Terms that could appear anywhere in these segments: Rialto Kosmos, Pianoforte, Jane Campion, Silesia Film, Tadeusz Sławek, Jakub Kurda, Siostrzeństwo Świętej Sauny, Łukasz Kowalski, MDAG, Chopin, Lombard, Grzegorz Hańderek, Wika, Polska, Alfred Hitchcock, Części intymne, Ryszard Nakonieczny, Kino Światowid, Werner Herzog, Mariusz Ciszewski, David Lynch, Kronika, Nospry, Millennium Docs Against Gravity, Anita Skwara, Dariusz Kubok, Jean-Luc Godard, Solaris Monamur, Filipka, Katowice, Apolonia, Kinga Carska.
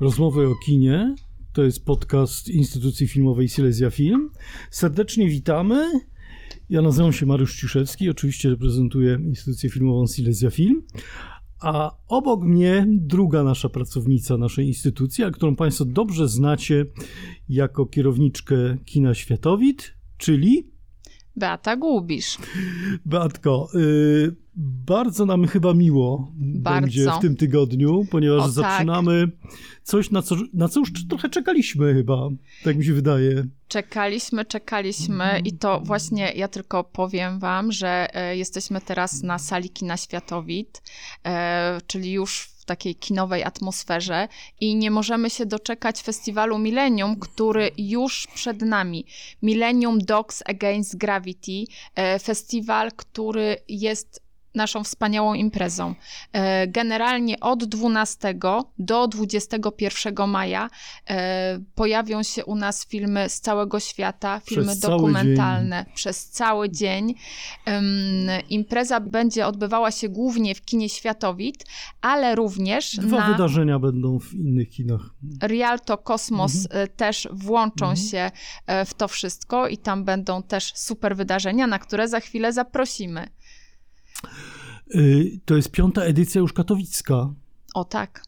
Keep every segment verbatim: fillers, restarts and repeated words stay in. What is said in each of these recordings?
Rozmowy o kinie. To jest podcast Instytucji Filmowej Silesia Film. Serdecznie witamy. Ja nazywam się Mariusz Ciszewski, oczywiście reprezentuję Instytucję Filmową Silesia Film. A obok mnie druga nasza pracownica naszej instytucji, a którą Państwo dobrze znacie jako kierowniczkę Kina Światowid, czyli... Beata Głubisz. Beatko, yy, bardzo nam chyba miło bardzo. będzie w tym tygodniu, ponieważ o, zaczynamy tak. coś, na co, na co już trochę czekaliśmy chyba, tak mi się wydaje. Czekaliśmy, czekaliśmy i to właśnie ja tylko powiem wam, że jesteśmy teraz na sali Kina Światowid, czyli już w takiej kinowej atmosferze i nie możemy się doczekać festiwalu Millennium, który już przed nami. Millennium Docs Against Gravity, festiwal, który jest naszą wspaniałą imprezą. Generalnie od dwunastego do dwudziestego pierwszego maja pojawią się u nas filmy z całego świata, filmy dokumentalne przez cały dzień. Impreza będzie odbywała się głównie w Kinie Światowid, ale również Dwa na... wydarzenia będą w innych kinach. Rialto Kosmos mhm. też włączą mhm. się w to wszystko i tam będą też super wydarzenia, na które za chwilę zaprosimy. To jest piąta edycja już katowicka. O tak.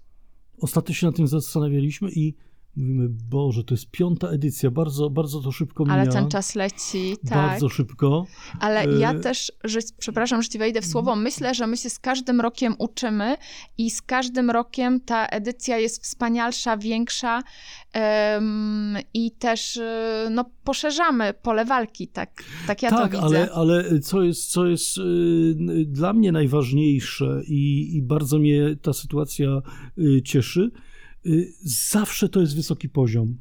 Ostatnio się nad tym zastanawialiśmy i mówimy, Boże, to jest piąta edycja, bardzo, bardzo to szybko mija. Ale ten czas leci, tak. Bardzo szybko. Ale ja też, że, przepraszam, że ci wejdę w słowo, myślę, że my się z każdym rokiem uczymy i z każdym rokiem ta edycja jest wspanialsza, większa um, i też no, poszerzamy pole walki, tak, tak ja tak, to widzę. Tak, ale, ale co jest, co jest dla mnie najważniejsze i, i bardzo mnie ta sytuacja cieszy, zawsze to jest wysoki poziom.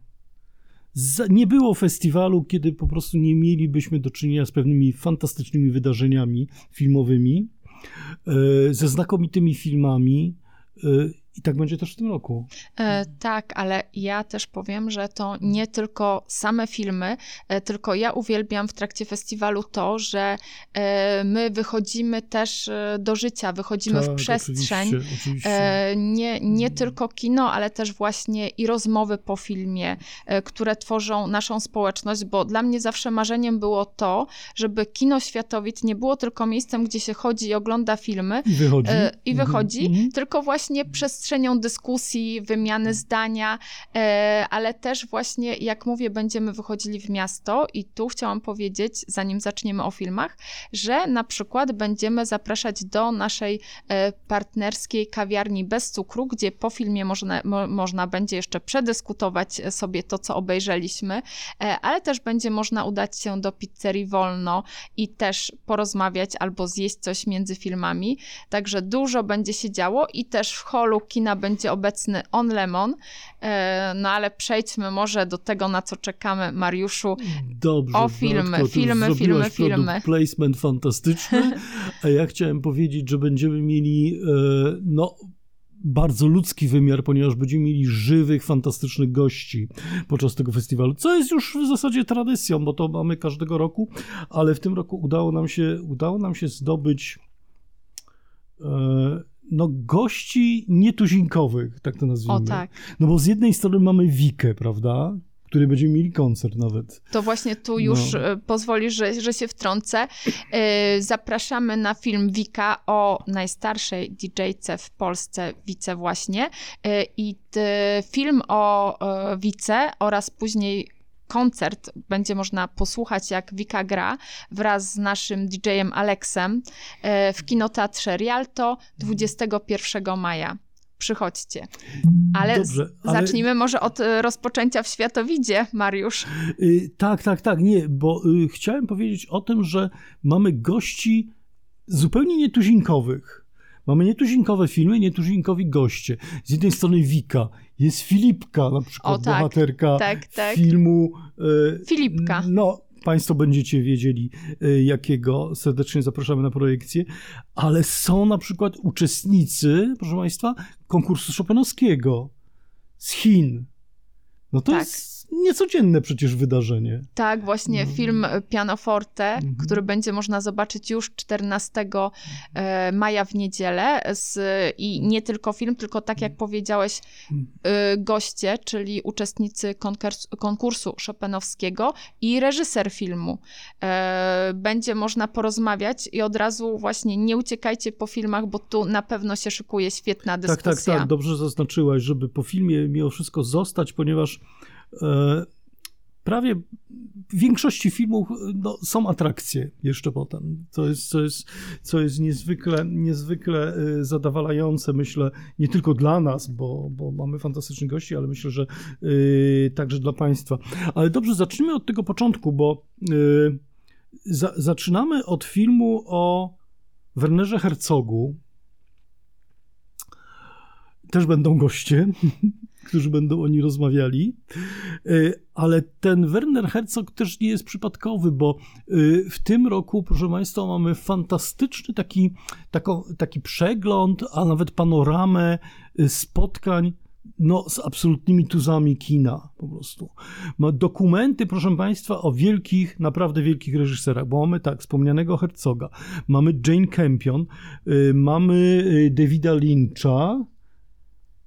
Nie było festiwalu, kiedy po prostu nie mielibyśmy do czynienia z pewnymi fantastycznymi wydarzeniami filmowymi, ze znakomitymi filmami i tak będzie też w tym roku. Tak, ale ja też powiem, że to nie tylko same filmy, tylko ja uwielbiam w trakcie festiwalu to, że my wychodzimy też do życia, wychodzimy tak, w przestrzeń. Oczywiście, oczywiście. Nie, nie tylko kino, ale też właśnie i rozmowy po filmie, które tworzą naszą społeczność, bo dla mnie zawsze marzeniem było to, żeby Kino Światowid nie było tylko miejscem, gdzie się chodzi i ogląda filmy i wychodzi, i wychodzi mhm. tylko właśnie przez przestrzenią dyskusji, wymiany zdania, ale też właśnie, jak mówię, będziemy wychodzili w miasto i tu chciałam powiedzieć, zanim zaczniemy o filmach, że na przykład będziemy zapraszać do naszej partnerskiej kawiarni Bez Cukru, gdzie po filmie można, mo, można będzie jeszcze przedyskutować sobie to, co obejrzeliśmy, ale też będzie można udać się do pizzerii Wolno i też porozmawiać albo zjeść coś między filmami, także dużo będzie się działo i też w holu kina będzie obecny On Lemon, no ale przejdźmy może do tego, na co czekamy, Mariuszu. Dobrze, o filmy, Beatko, filmy, filmy, filmy. Placement fantastyczny, a ja chciałem powiedzieć, że będziemy mieli no bardzo ludzki wymiar, ponieważ będziemy mieli żywych, fantastycznych gości podczas tego festiwalu, co jest już w zasadzie tradycją, bo to mamy każdego roku, ale w tym roku udało nam się, udało nam się zdobyć e, no gości nietuzinkowych, tak to nazwijmy. O tak. No bo z jednej strony mamy Wikę, prawda? Który będziemy mieli koncert nawet. To właśnie tu już no. pozwolisz, że, że się wtrącę. Zapraszamy na film Wika o najstarszej didżejce w Polsce, Wice właśnie. I film o Wice oraz później koncert będzie można posłuchać, jak Wika gra wraz z naszym didżejem Aleksem w Kinoteatrze Rialto dwudziestego pierwszego maja. Przychodźcie. Ale, Dobrze, ale zacznijmy może od rozpoczęcia w Światowidzie, Mariusz. Tak, tak, tak. Nie, bo chciałem powiedzieć o tym, że mamy gości zupełnie nietuzinkowych. Mamy nietuzinkowe filmy, nietuzinkowi goście. Z jednej strony Wika, jest Filipka, na przykład o, tak, bohaterka tak, tak. filmu. Y, Filipka. No, Państwo będziecie wiedzieli, y, jakiego. Serdecznie zapraszamy na projekcję. Ale są na przykład uczestnicy, proszę Państwa, konkursu Chopinowskiego z Chin. No to tak. jest niecodzienne przecież wydarzenie. Tak, właśnie no. Film Pianoforte, mhm. który będzie można zobaczyć już czternastego maja w niedzielę. Z, i nie tylko film, tylko tak jak powiedziałeś, goście, czyli uczestnicy konkursu, konkursu chopinowskiego i reżyser filmu. Będzie można porozmawiać i od razu właśnie nie uciekajcie po filmach, bo tu na pewno się szykuje świetna dyskusja. Tak, tak, tak. Dobrze zaznaczyłaś, żeby po filmie mimo wszystko zostać, ponieważ e, prawie w większości filmów no, są atrakcje jeszcze potem. To jest, co jest, co jest niezwykle, niezwykle zadowalające, myślę, nie tylko dla nas, bo, bo mamy fantastycznych gości, ale myślę, że y, także dla Państwa. Ale dobrze, zacznijmy od tego początku, bo y, za, zaczynamy od filmu o Wernerze Herzogu. Też będą goście, którzy będą o nim rozmawiali, ale ten Werner Herzog też nie jest przypadkowy, bo w tym roku, proszę Państwa, mamy fantastyczny taki, taką, taki przegląd, a nawet panoramę spotkań no, z absolutnymi tuzami kina po prostu. Ma dokumenty, proszę Państwa, o wielkich, naprawdę wielkich reżyserach, bo mamy tak, wspomnianego Herzoga, mamy Jane Campion, mamy Davida Lyncha.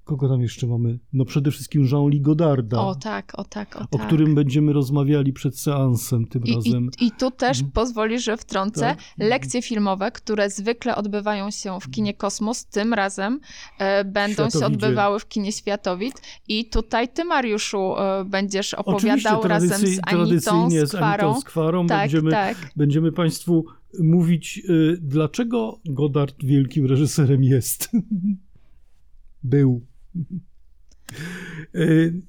Kogo tam jeszcze mamy? No przede wszystkim Jean-Luc Godarda. O tak, o tak, o tak. O którym będziemy rozmawiali przed seansem tym I, razem. I, I tu też mm. pozwolisz, że wtrącę. Tak. Lekcje filmowe, które zwykle odbywają się w kinie Kosmos, tym razem e, będą Światowidzie. się odbywały w kinie Światowid. I tutaj ty, Mariuszu, e, będziesz opowiadał tradycy, razem z Anitą Skwarą. Z Anitą Skwarą tak, będziemy, tak. będziemy Państwu mówić, y, dlaczego Godard wielkim reżyserem jest. Był.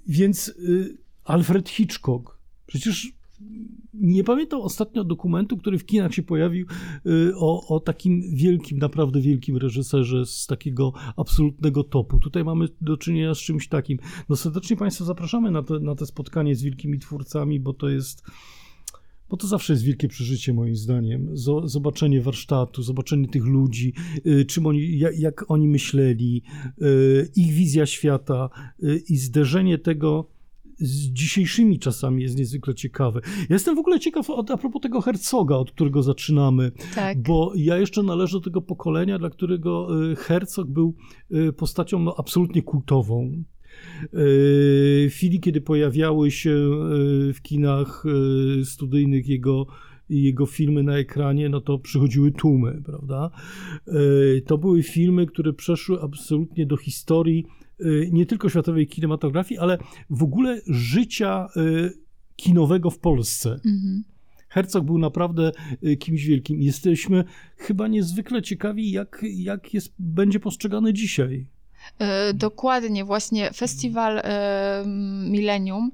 Więc Alfred Hitchcock. Przecież nie pamiętam ostatnio dokumentu, który w kinach się pojawił o, o takim wielkim, naprawdę wielkim reżyserze z takiego absolutnego topu. Tutaj mamy do czynienia z czymś takim. No serdecznie Państwa zapraszamy na te, na te spotkanie z wielkimi twórcami, bo to jest... Bo to zawsze jest wielkie przeżycie, moim zdaniem. Zobaczenie warsztatu, zobaczenie tych ludzi, czym oni, jak oni myśleli, ich wizja świata i zderzenie tego z dzisiejszymi czasami jest niezwykle ciekawe. Ja jestem w ogóle ciekaw od, a propos tego Herzoga, od którego zaczynamy, tak. Bo ja jeszcze należę do tego pokolenia, dla którego Herzog był postacią no, absolutnie kultową. W chwili, kiedy pojawiały się w kinach studyjnych jego, jego filmy na ekranie, no to przychodziły tłumy, prawda? To były filmy, które przeszły absolutnie do historii nie tylko światowej kinematografii, ale w ogóle życia kinowego w Polsce. Mhm. Herzog był naprawdę kimś wielkim. Jesteśmy chyba niezwykle ciekawi, jak, jak jest, będzie postrzegany dzisiaj. Dokładnie, właśnie festiwal Millennium,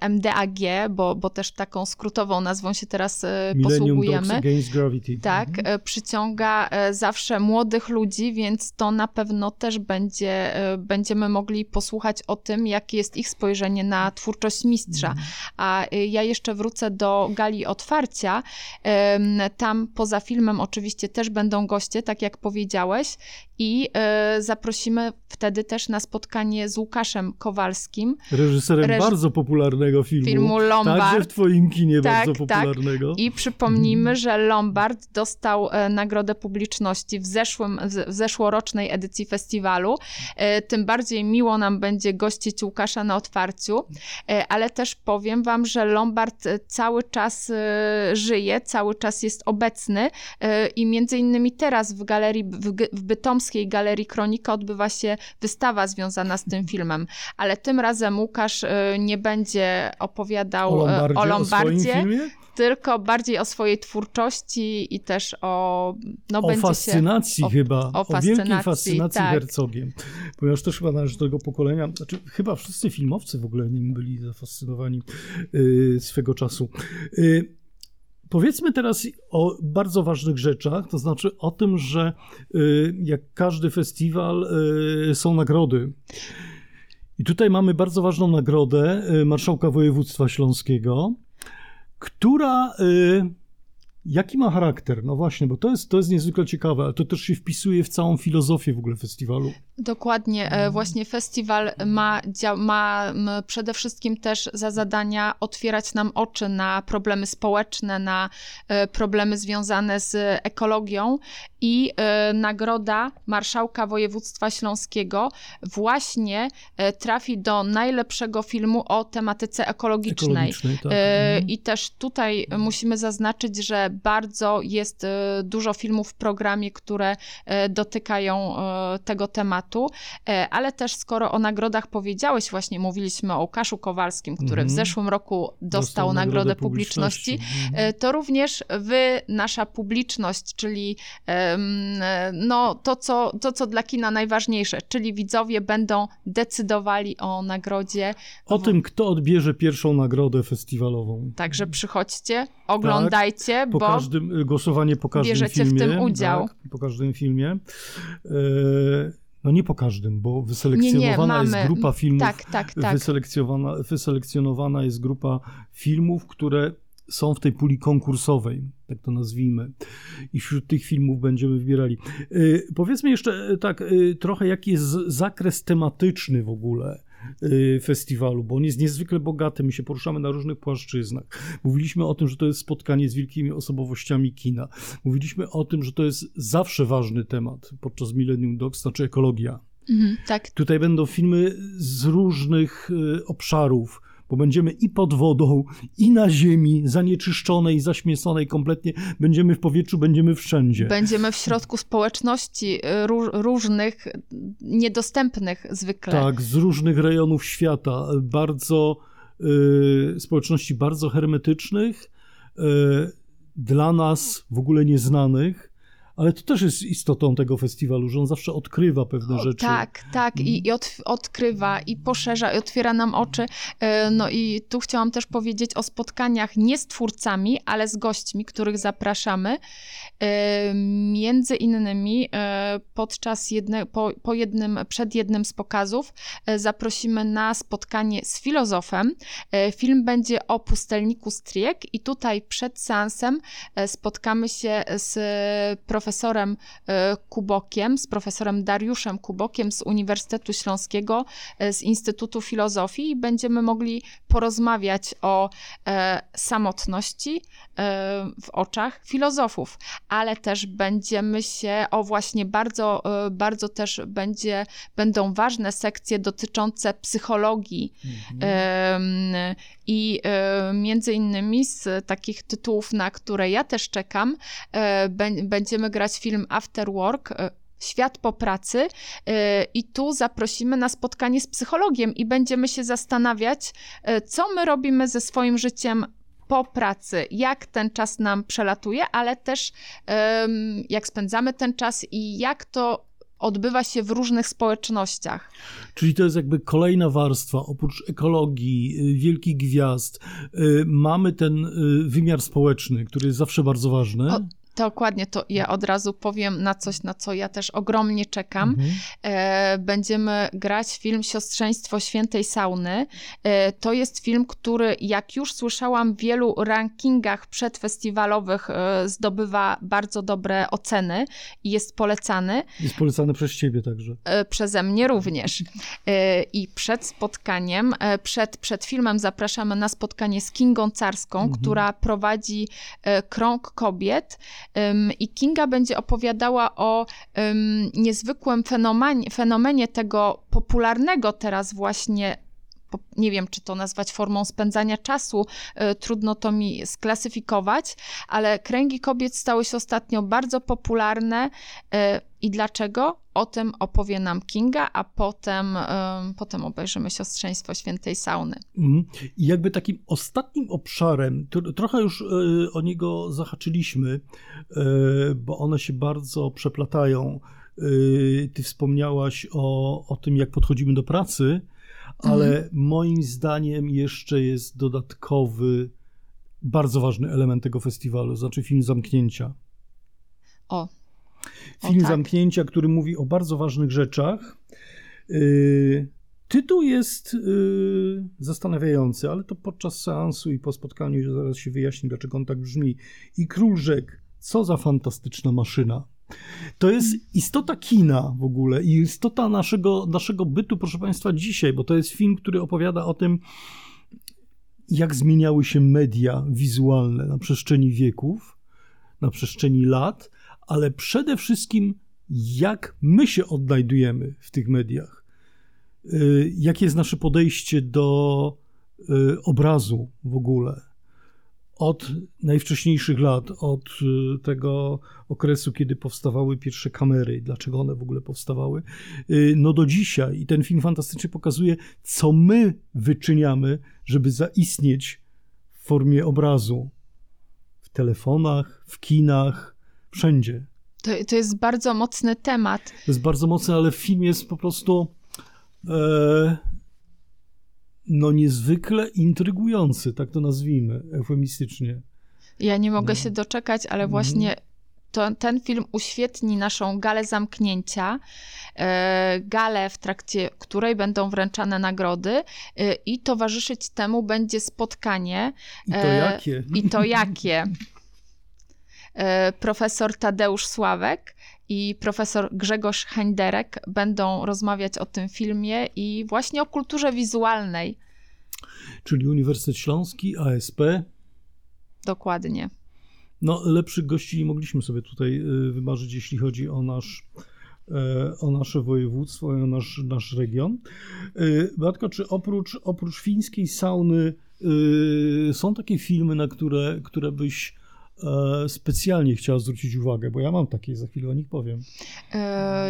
M D A G, bo, bo też taką skrótową nazwą się teraz posługujemy. Millennium Docs Against Gravity. Tak, mhm. przyciąga zawsze młodych ludzi, więc to na pewno też będzie, będziemy mogli posłuchać o tym, jakie jest ich spojrzenie na twórczość mistrza. Mhm. A ja jeszcze wrócę do gali otwarcia. Tam poza filmem oczywiście też będą goście, tak jak powiedziałeś, i zaprosimy wtedy też na spotkanie z Łukaszem Kowalskim. Reżyserem Reż... bardzo popularnego filmu. Filmu Lombard. Także w twoim kinie tak, bardzo popularnego. Tak. I przypomnijmy, że Lombard dostał nagrodę publiczności w, zeszłym, w zeszłorocznej edycji festiwalu. Tym bardziej miło nam będzie gościć Łukasza na otwarciu, ale też powiem wam, że Lombard cały czas żyje, cały czas jest obecny i między innymi teraz w galerii, w bytomskiej galerii Kronika odbywa się wystawa związana z tym filmem, ale tym razem Łukasz nie będzie opowiadał o Lombardzie, o Lombardzie o tylko bardziej o swojej twórczości i też o... No, o fascynacji się, chyba, o, o, fascynacji, o wielkiej fascynacji tak. Herzogiem, ponieważ też chyba należy do tego pokolenia, znaczy chyba wszyscy filmowcy w ogóle nim byli zafascynowani yy, swego czasu. Yy, Powiedzmy teraz o bardzo ważnych rzeczach, to znaczy o tym, że jak każdy festiwal są nagrody. I tutaj mamy bardzo ważną nagrodę Marszałka Województwa Śląskiego, która Jaki ma charakter? No właśnie, bo to jest, to jest niezwykle ciekawe, ale to też się wpisuje w całą filozofię w ogóle festiwalu. Dokładnie. Właśnie festiwal ma, ma przede wszystkim też za zadania otwierać nam oczy na problemy społeczne, na problemy związane z ekologią i nagroda Marszałka Województwa Śląskiego właśnie trafi do najlepszego filmu o tematyce ekologicznej. ekologicznej tak. I też tutaj musimy zaznaczyć, że bardzo jest dużo filmów w programie, które dotykają tego tematu, ale też skoro o nagrodach powiedziałeś, właśnie mówiliśmy o Łukaszu Kowalskim, który mm. w zeszłym roku dostał, dostał Nagrodę, Nagrodę Publiczności, publiczności. Mm. to również wy, nasza publiczność, czyli no, to, co, to, co dla kina najważniejsze, czyli widzowie będą decydowali o nagrodzie. O w... tym, kto odbierze pierwszą nagrodę festiwalową. Także przychodźcie, oglądajcie, tak, po bo każdym, głosowanie po każdym bierzecie filmie, w tym udział. Tak, po każdym filmie. No nie po każdym, bo wyselekcjonowana nie, nie, jest grupa filmów, tak, tak, tak. Wyselekcjonowana, wyselekcjonowana jest grupa filmów, które są w tej puli konkursowej, tak to nazwijmy. I wśród tych filmów będziemy wybierali. Yy, powiedzmy jeszcze tak yy, trochę, jaki jest zakres tematyczny w ogóle yy, festiwalu, bo on jest niezwykle bogaty. My się poruszamy na różnych płaszczyznach. Mówiliśmy o tym, że to jest spotkanie z wielkimi osobowościami kina. Mówiliśmy o tym, że to jest zawsze ważny temat podczas Millennium Docs, znaczy ekologia. Mhm, tak. Tutaj będą filmy z różnych yy, obszarów, bo będziemy i pod wodą, i na ziemi, zanieczyszczonej, zaśmieconej kompletnie, będziemy w powietrzu, będziemy wszędzie. Będziemy w środku społeczności róż, różnych, niedostępnych zwykle. Tak, z różnych rejonów świata, bardzo y, społeczności bardzo hermetycznych, y, dla nas w ogóle nieznanych. Ale to też jest istotą tego festiwalu, że on zawsze odkrywa pewne o, rzeczy. Tak, tak. I, i od, odkrywa, i poszerza, i otwiera nam oczy. No i tu chciałam też powiedzieć o spotkaniach nie z twórcami, ale z gośćmi, których zapraszamy. Między innymi podczas jedne, po, po jednym, przed jednym z pokazów zaprosimy na spotkanie z filozofem. Film będzie o pustelniku Striek i tutaj przed seansem spotkamy się z profesorem Kubokiem, z profesorem Dariuszem Kubokiem z Uniwersytetu Śląskiego, z Instytutu Filozofii i będziemy mogli porozmawiać o e, samotności e, w oczach filozofów, ale też będziemy się, o właśnie bardzo, e, bardzo też będzie, będą ważne sekcje dotyczące psychologii mhm. e, i e, między innymi z takich tytułów, na które ja też czekam, e, będzie Będziemy grać film After Work, Świat po pracy i tu zaprosimy na spotkanie z psychologiem i będziemy się zastanawiać, co my robimy ze swoim życiem po pracy, jak ten czas nam przelatuje, ale też jak spędzamy ten czas i jak to odbywa się w różnych społecznościach. Czyli to jest jakby kolejna warstwa, oprócz ekologii, wielkich gwiazd, mamy ten wymiar społeczny, który jest zawsze bardzo ważny. O- Dokładnie, to ja od razu powiem na coś, na co ja też ogromnie czekam. Mhm. Będziemy grać film Siostrzeństwo Świętej Sauny. To jest film, który, jak już słyszałam, w wielu rankingach przedfestiwalowych zdobywa bardzo dobre oceny i jest polecany. Jest polecany przez ciebie także. Przeze mnie również. I przed spotkaniem, przed, przed filmem zapraszamy na spotkanie z Kingą Carską, mhm. która prowadzi Krąg Kobiet. I Kinga będzie opowiadała o um, niezwykłym fenomenie, fenomenie tego popularnego teraz właśnie, nie wiem, czy to nazwać formą spędzania czasu, trudno to mi sklasyfikować, ale kręgi kobiet stały się ostatnio bardzo popularne i dlaczego? O tym opowie nam Kinga, a potem, potem obejrzymy Siostrzeństwo Świętej Sauny. Mhm. I jakby takim ostatnim obszarem, trochę już o niego zahaczyliśmy, bo one się bardzo przeplatają. Ty wspomniałaś o, o tym, jak podchodzimy do pracy, ale mhm. moim zdaniem jeszcze jest dodatkowy, bardzo ważny element tego festiwalu, znaczy film zamknięcia. O. Film o, tak. zamknięcia, który mówi o bardzo ważnych rzeczach, Tytuł jest yy, zastanawiający, ale to podczas seansu i po spotkaniu zaraz się wyjaśni, dlaczego on tak brzmi. I Król Rzek, co za fantastyczna maszyna. To jest istota kina w ogóle i istota naszego, naszego bytu, proszę Państwa, dzisiaj, bo to jest film, który opowiada o tym, jak zmieniały się media wizualne na przestrzeni wieków, na przestrzeni lat, ale przede wszystkim jak my się odnajdujemy w tych mediach. Jakie jest nasze podejście do obrazu w ogóle. Od najwcześniejszych lat, od tego okresu, kiedy powstawały pierwsze kamery, dlaczego one w ogóle powstawały, no do dzisiaj. I ten film fantastycznie pokazuje, co my wyczyniamy, żeby zaistnieć w formie obrazu. W telefonach, w kinach, wszędzie. To, to jest bardzo mocny temat. To jest bardzo mocny, ale film jest po prostu... no niezwykle intrygujący, tak to nazwijmy, eufemistycznie. Ja nie mogę no. się doczekać, ale właśnie mm. to, ten film uświetni naszą galę zamknięcia, galę, w trakcie której będą wręczane nagrody i towarzyszyć temu będzie spotkanie. I to jakie? I to jakie? Profesor Tadeusz Sławek i profesor Grzegorz Hańderek będą rozmawiać o tym filmie i właśnie o kulturze wizualnej. Czyli Uniwersytet Śląski, A S P. Dokładnie. No, lepszych gości nie mogliśmy sobie tutaj wymarzyć, jeśli chodzi o nasz, o nasze województwo, o nasz, nasz region. Beatko, czy oprócz, oprócz fińskiej sauny są takie filmy, na które, które byś specjalnie chciała zwrócić uwagę, bo ja mam takie, za chwilę o nich powiem.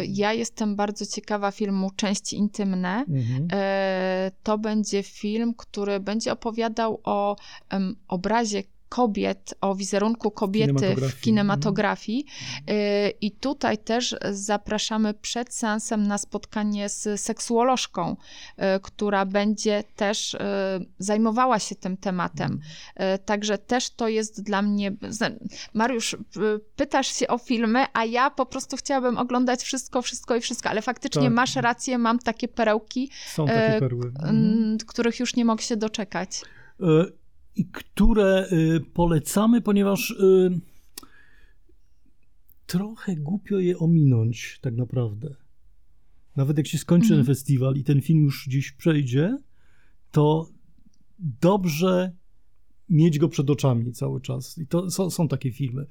Ja jestem bardzo ciekawa filmu Części intymne. Mhm. To będzie film, który będzie opowiadał o obrazie kobiet, o wizerunku kobiety kinematografii. w kinematografii. Mhm. I tutaj też zapraszamy przed seansem na spotkanie z seksuolożką, która będzie też zajmowała się tym tematem. Mhm. Także też to jest dla mnie... Mariusz, pytasz się o filmy, a ja po prostu chciałabym oglądać wszystko, wszystko i wszystko, ale faktycznie tak. Masz rację, mam takie perełki, Są takie perły. Mhm. których już nie mogę się doczekać. Y- które polecamy, ponieważ trochę głupio je ominąć tak naprawdę. Nawet jak się skończy mm. ten festiwal i ten film już gdzieś przejdzie, to dobrze mieć go przed oczami cały czas. I to są, są takie filmy.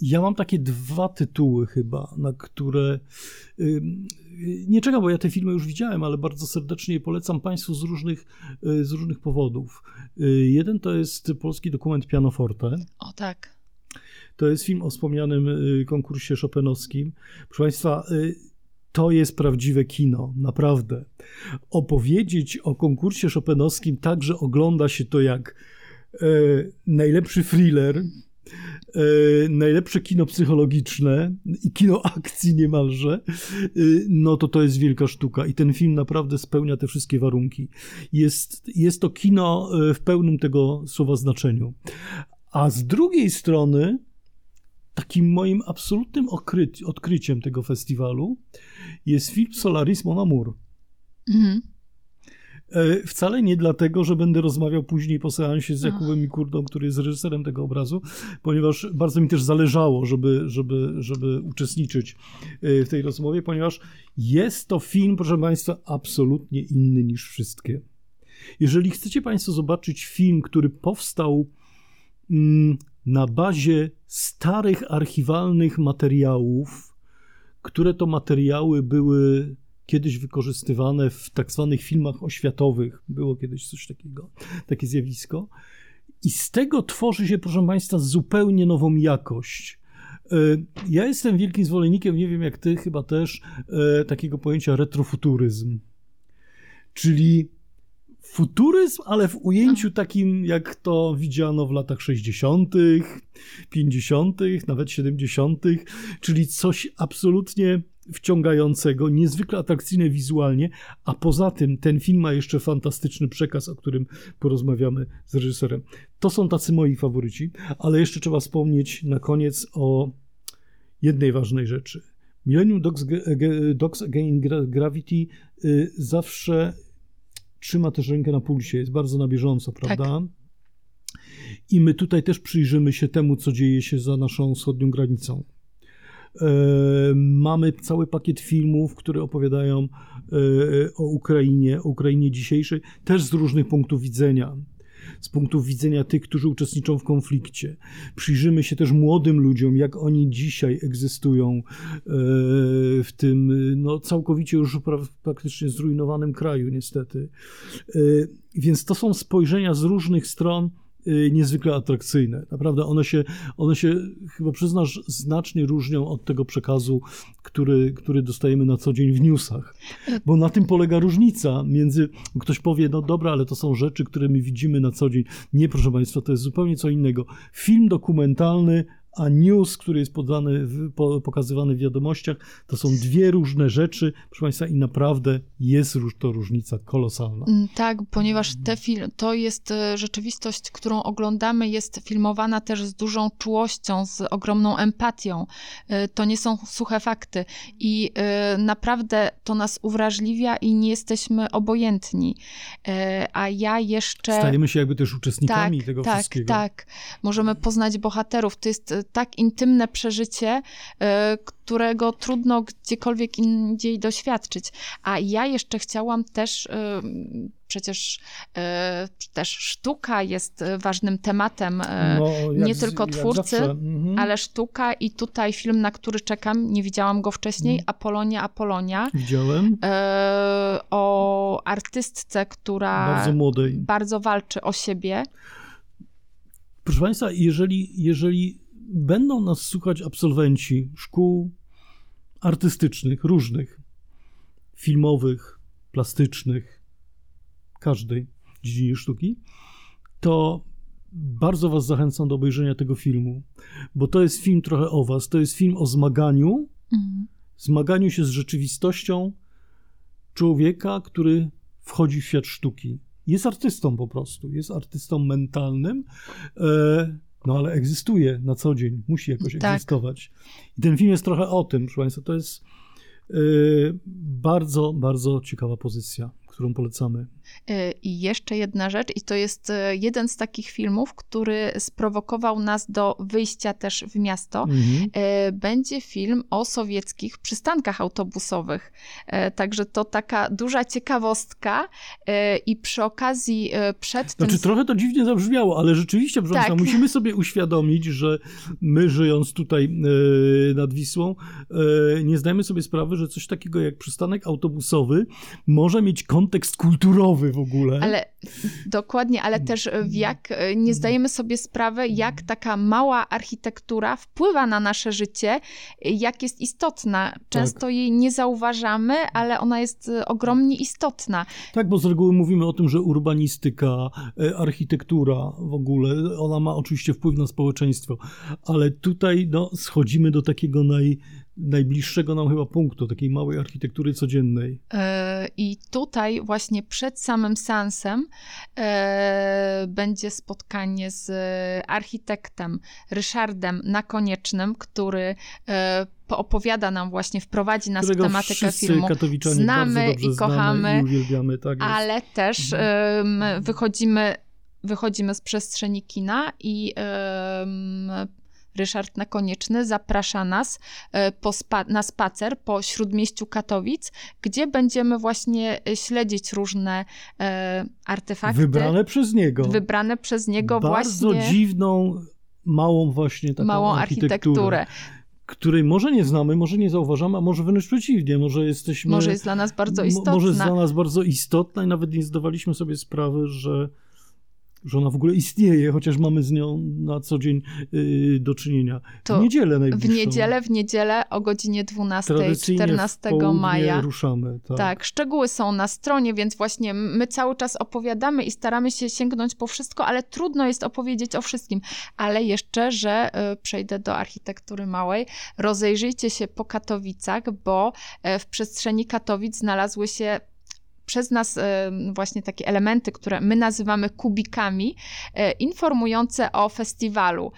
Ja mam takie dwa tytuły chyba, na które nie czekam, bo ja te filmy już widziałem, ale bardzo serdecznie je polecam Państwu z różnych, z różnych powodów. Jeden to jest polski dokument Pianoforte. O tak. To jest film o wspomnianym konkursie chopinowskim. Proszę Państwa, to jest prawdziwe kino, naprawdę. Opowiedzieć o konkursie chopinowskim tak, że ogląda się to jak najlepszy thriller, Yy, najlepsze kino psychologiczne i kino akcji niemalże, yy, no to to jest wielka sztuka i ten film naprawdę spełnia te wszystkie warunki. Jest, jest to kino w pełnym tego słowa znaczeniu. A z drugiej strony takim moim absolutnym okry- odkryciem tego festiwalu jest film Solaris Monamur. Mhm. Wcale nie dlatego, że będę rozmawiał później po seansie z Jakubem Kurdą, który jest reżyserem tego obrazu, ponieważ bardzo mi też zależało, żeby, żeby, żeby uczestniczyć w tej rozmowie, ponieważ jest to film, proszę Państwa, absolutnie inny niż wszystkie. Jeżeli chcecie Państwo zobaczyć film, który powstał na bazie starych archiwalnych materiałów, które to materiały były... kiedyś wykorzystywane w tak zwanych filmach oświatowych. Było kiedyś coś takiego, takie zjawisko. I z tego tworzy się, proszę Państwa, zupełnie nową jakość. Ja jestem wielkim zwolennikiem, nie wiem jak Ty, chyba też, takiego pojęcia retrofuturyzm. Czyli futuryzm, ale w ujęciu takim, jak to widziano w latach sześćdziesiątych, pięćdziesiątych, nawet siedemdziesiątych, czyli coś absolutnie wciągającego, niezwykle atrakcyjne wizualnie, a poza tym ten film ma jeszcze fantastyczny przekaz, o którym porozmawiamy z reżyserem. To są tacy moi faworyci, ale jeszcze trzeba wspomnieć na koniec o jednej ważnej rzeczy. Millennium Docs, Docs Against Gravity zawsze trzyma też rękę na pulsie, jest bardzo na bieżąco, prawda? Tak. I my tutaj też przyjrzymy się temu, co dzieje się za naszą wschodnią granicą. Mamy cały pakiet filmów, które opowiadają o Ukrainie, o Ukrainie dzisiejszej, też z różnych punktów widzenia. Z punktu widzenia tych, którzy uczestniczą w konflikcie. Przyjrzymy się też młodym ludziom, jak oni dzisiaj egzystują w tym no, całkowicie już praktycznie zrujnowanym kraju, niestety. Więc to są spojrzenia z różnych stron niezwykle atrakcyjne. Naprawdę one się, one się chyba, przyznasz, znacznie różnią od tego przekazu, który, który dostajemy na co dzień w newsach. Bo na tym polega różnica między... Ktoś powie, no dobra, ale to są rzeczy, które my widzimy na co dzień. Nie, proszę Państwa, to jest zupełnie co innego. Film dokumentalny, a news, który jest podany, pokazywany w wiadomościach, to są dwie różne rzeczy, proszę Państwa, i naprawdę jest to różnica kolosalna. Tak, ponieważ te fil- to jest rzeczywistość, którą oglądamy, jest filmowana też z dużą czułością, z ogromną empatią. To nie są suche fakty i naprawdę to nas uwrażliwia i nie jesteśmy obojętni. A ja jeszcze... Stajemy się jakby też uczestnikami tak, tego tak, wszystkiego. Tak, tak. Możemy poznać bohaterów. To jest tak intymne przeżycie, którego trudno gdziekolwiek indziej doświadczyć. A ja jeszcze chciałam też, przecież też sztuka jest ważnym tematem, no, nie tylko z, twórcy, mhm. ale sztuka i tutaj film, na który czekam, nie widziałam go wcześniej, mhm. Apolonia, Apolonia. Widziałem. O artystce, która bardzo młodej, bardzo walczy o siebie. Proszę Państwa, jeżeli, jeżeli będą nas słuchać absolwenci szkół artystycznych, różnych, filmowych, plastycznych, każdej dziedzinie sztuki, to bardzo Was zachęcam do obejrzenia tego filmu, bo to jest film trochę o Was, to jest film o zmaganiu, mhm. zmaganiu się z rzeczywistością człowieka, który wchodzi w świat sztuki. Jest artystą po prostu, jest artystą mentalnym, no ale egzystuje na co dzień, musi jakoś tak. egzystować. I ten film jest trochę o tym, proszę Państwa, to jest bardzo, bardzo ciekawa pozycja, którą polecamy. I jeszcze jedna rzecz, i to jest jeden z takich filmów, który sprowokował nas do wyjścia też w miasto. Mhm. Będzie film o sowieckich przystankach autobusowych. Także to taka duża ciekawostka i przy okazji przed znaczy, tym... Znaczy trochę to dziwnie zabrzmiało, ale rzeczywiście, proszę tak. Państwa, musimy sobie uświadomić, że my żyjąc tutaj nad Wisłą, nie zdajemy sobie sprawy, że coś takiego jak przystanek autobusowy może mieć kontekst kulturowy w ogóle. Ale dokładnie, ale też w jak nie zdajemy sobie sprawy, jak taka mała architektura wpływa na nasze życie, jak jest istotna. Często tak. jej nie zauważamy, ale ona jest ogromnie istotna. Tak, bo z reguły mówimy o tym, że urbanistyka, architektura w ogóle, ona ma oczywiście wpływ na społeczeństwo, ale tutaj no, schodzimy do takiego naj... najbliższego nam chyba punktu, takiej małej architektury codziennej. I tutaj właśnie przed samym seansem będzie spotkanie z architektem Ryszardem Nakoniecznym, który opowiada nam właśnie, wprowadzi nas w tematykę filmu. Znamy i kochamy, i uwielbiamy, tak jest. Ale też mhm. wychodzimy, wychodzimy z przestrzeni kina i Ryszard Nakonieczny zaprasza nas po spa- na spacer po śródmieściu Katowic, gdzie będziemy właśnie śledzić różne e, artefakty. Wybrane przez niego. Wybrane przez niego bardzo właśnie. Bardzo dziwną, małą właśnie taką małą architekturę. architekturę. Której może nie znamy, może nie zauważamy, a może wręcz przeciwnie, może jesteśmy... Może jest dla nas bardzo istotna. Może jest dla nas bardzo istotna i nawet nie zdawaliśmy sobie sprawy, że... że ona w ogóle istnieje, chociaż mamy z nią na co dzień yy, do czynienia. To w niedzielę najbliższą. W niedzielę, w niedzielę o godzinie dwunastej, czternastego maja. Ruszamy. Tak. tak, szczegóły są na stronie, więc właśnie my cały czas opowiadamy i staramy się sięgnąć po wszystko, ale trudno jest opowiedzieć o wszystkim. Ale jeszcze, że yy, przejdę do architektury małej, rozejrzyjcie się po Katowicach, bo yy, w przestrzeni Katowic znalazły się przez nas właśnie takie elementy, które my nazywamy kubikami, informujące o festiwalu.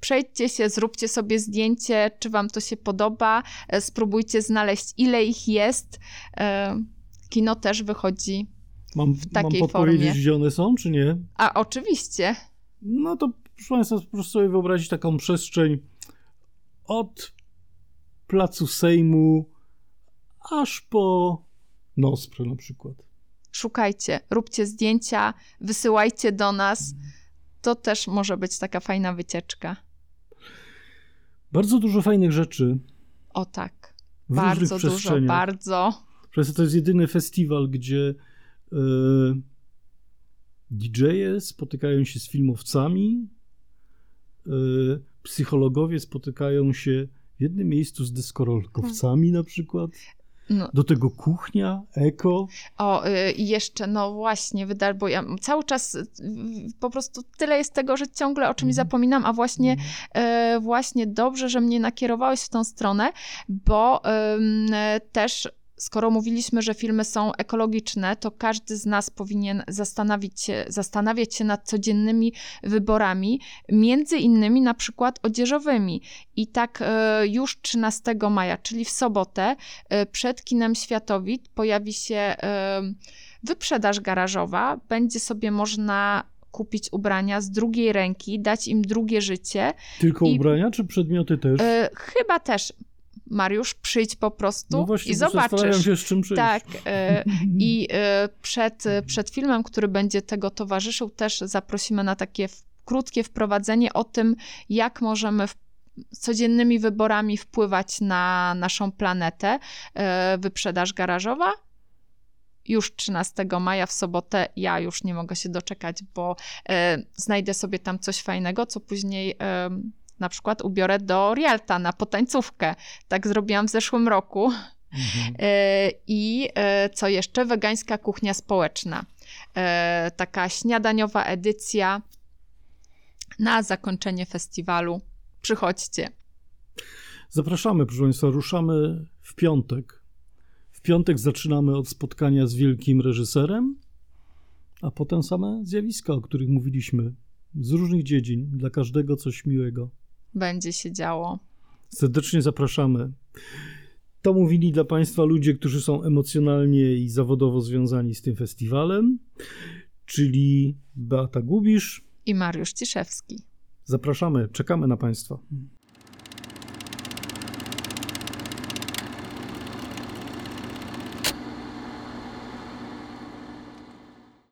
Przejdźcie się, zróbcie sobie zdjęcie, czy wam to się podoba, spróbujcie znaleźć, ile ich jest. Kino też wychodzi mam, w takiej mam formie. Mam podpowiedzieć, gdzie one są, czy nie? A oczywiście. No to proszę Państwa, proszę sobie wyobrazić taką przestrzeń od Placu Sejmu aż po Nospry na przykład. Szukajcie, róbcie zdjęcia, wysyłajcie do nas. To też może być taka fajna wycieczka. Bardzo dużo fajnych rzeczy. O tak. W bardzo dużo, bardzo. To jest jedyny festiwal, gdzie y, didżeje spotykają się z filmowcami, y, psychologowie spotykają się w jednym miejscu z deskorolkowcami na przykład. No. Do tego kuchnia, eko. O, y, jeszcze, no właśnie, wyda- bo ja cały czas y, po prostu tyle jest tego, że ciągle o czymś mm. zapominam, a właśnie, mm. y, właśnie dobrze, że mnie nakierowałeś w tą stronę, bo y, y, też skoro mówiliśmy, że filmy są ekologiczne, to każdy z nas powinien zastanawiać się, zastanawiać się nad codziennymi wyborami, między innymi na przykład odzieżowymi. I tak już trzynastego maja, czyli w sobotę, przed Kinem Światowid pojawi się wyprzedaż garażowa. Będzie sobie można kupić ubrania z drugiej ręki, dać im drugie życie. Tylko I... ubrania czy przedmioty też? Chyba też. Mariusz, przyjdź po prostu no właśnie, i zobaczysz. Się z czym przyjść. Tak. I przed, przed filmem, który będzie tego towarzyszył, też zaprosimy na takie krótkie wprowadzenie o tym, jak możemy codziennymi wyborami wpływać na naszą planetę. Wyprzedaż garażowa już trzynastego maja w sobotę. Ja już nie mogę się doczekać, bo znajdę sobie tam coś fajnego, co później na przykład ubiorę do Rialta na potańcówkę. Tak zrobiłam w zeszłym roku. Mhm. I co jeszcze? Wegańska kuchnia społeczna. Taka śniadaniowa edycja na zakończenie festiwalu. Przychodźcie. Zapraszamy, proszę Państwa. Ruszamy w piątek. W piątek zaczynamy od spotkania z wielkim reżyserem, a potem same zjawiska, o których mówiliśmy. Z różnych dziedzin. Dla każdego coś miłego. Będzie się działo. Serdecznie zapraszamy. To mówili dla Państwa ludzie, którzy są emocjonalnie i zawodowo związani z tym festiwalem, czyli Beata Głubisz i Mariusz Ciszewski. Zapraszamy, czekamy na Państwa.